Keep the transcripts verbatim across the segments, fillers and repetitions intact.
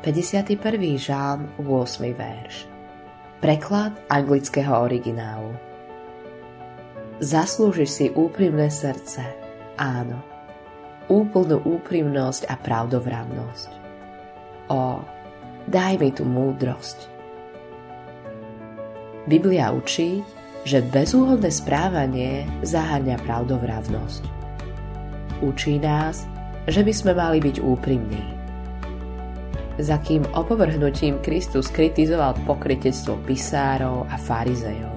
päťdesiaty prvý žalm, ôsmy verš. Preklad anglického originálu. Zaslúžiš si úprimné srdce, áno, úplnú úprimnosť a pravdovravnosť. Ó, daj mi tú múdrosť. Biblia učí, že bezúhodné správanie zaháňa pravdovravnosť. Učí nás, že by sme mali byť úprimní. Za kým opovrhnutím Kristus kritizoval pokrytectvo pisárov a farizejov.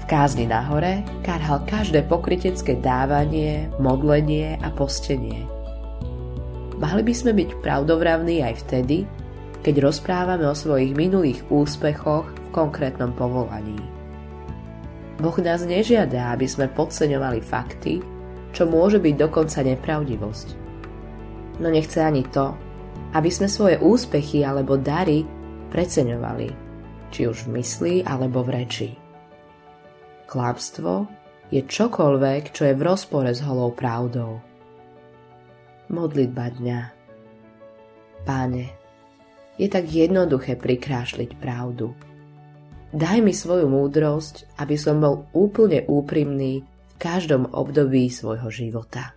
V kázni na hore karhal každé pokrytecké dávanie, modlenie a postenie. Mali by sme byť pravdovravní aj vtedy, keď rozprávame o svojich minulých úspechoch v konkrétnom povolaní. Boh nás nežiada, aby sme podceňovali fakty, čo môže byť dokonca nepravdivosť. No nechce ani to, aby sme svoje úspechy alebo dary preceňovali, či už v mysli alebo v reči. Klamstvo je čokoľvek, čo je v rozpore s holou pravdou. Modlitba dňa. Páne, je tak jednoduché prikrášliť pravdu. Daj mi svoju múdrosť, aby som bol úplne úprimný v každom období svojho života.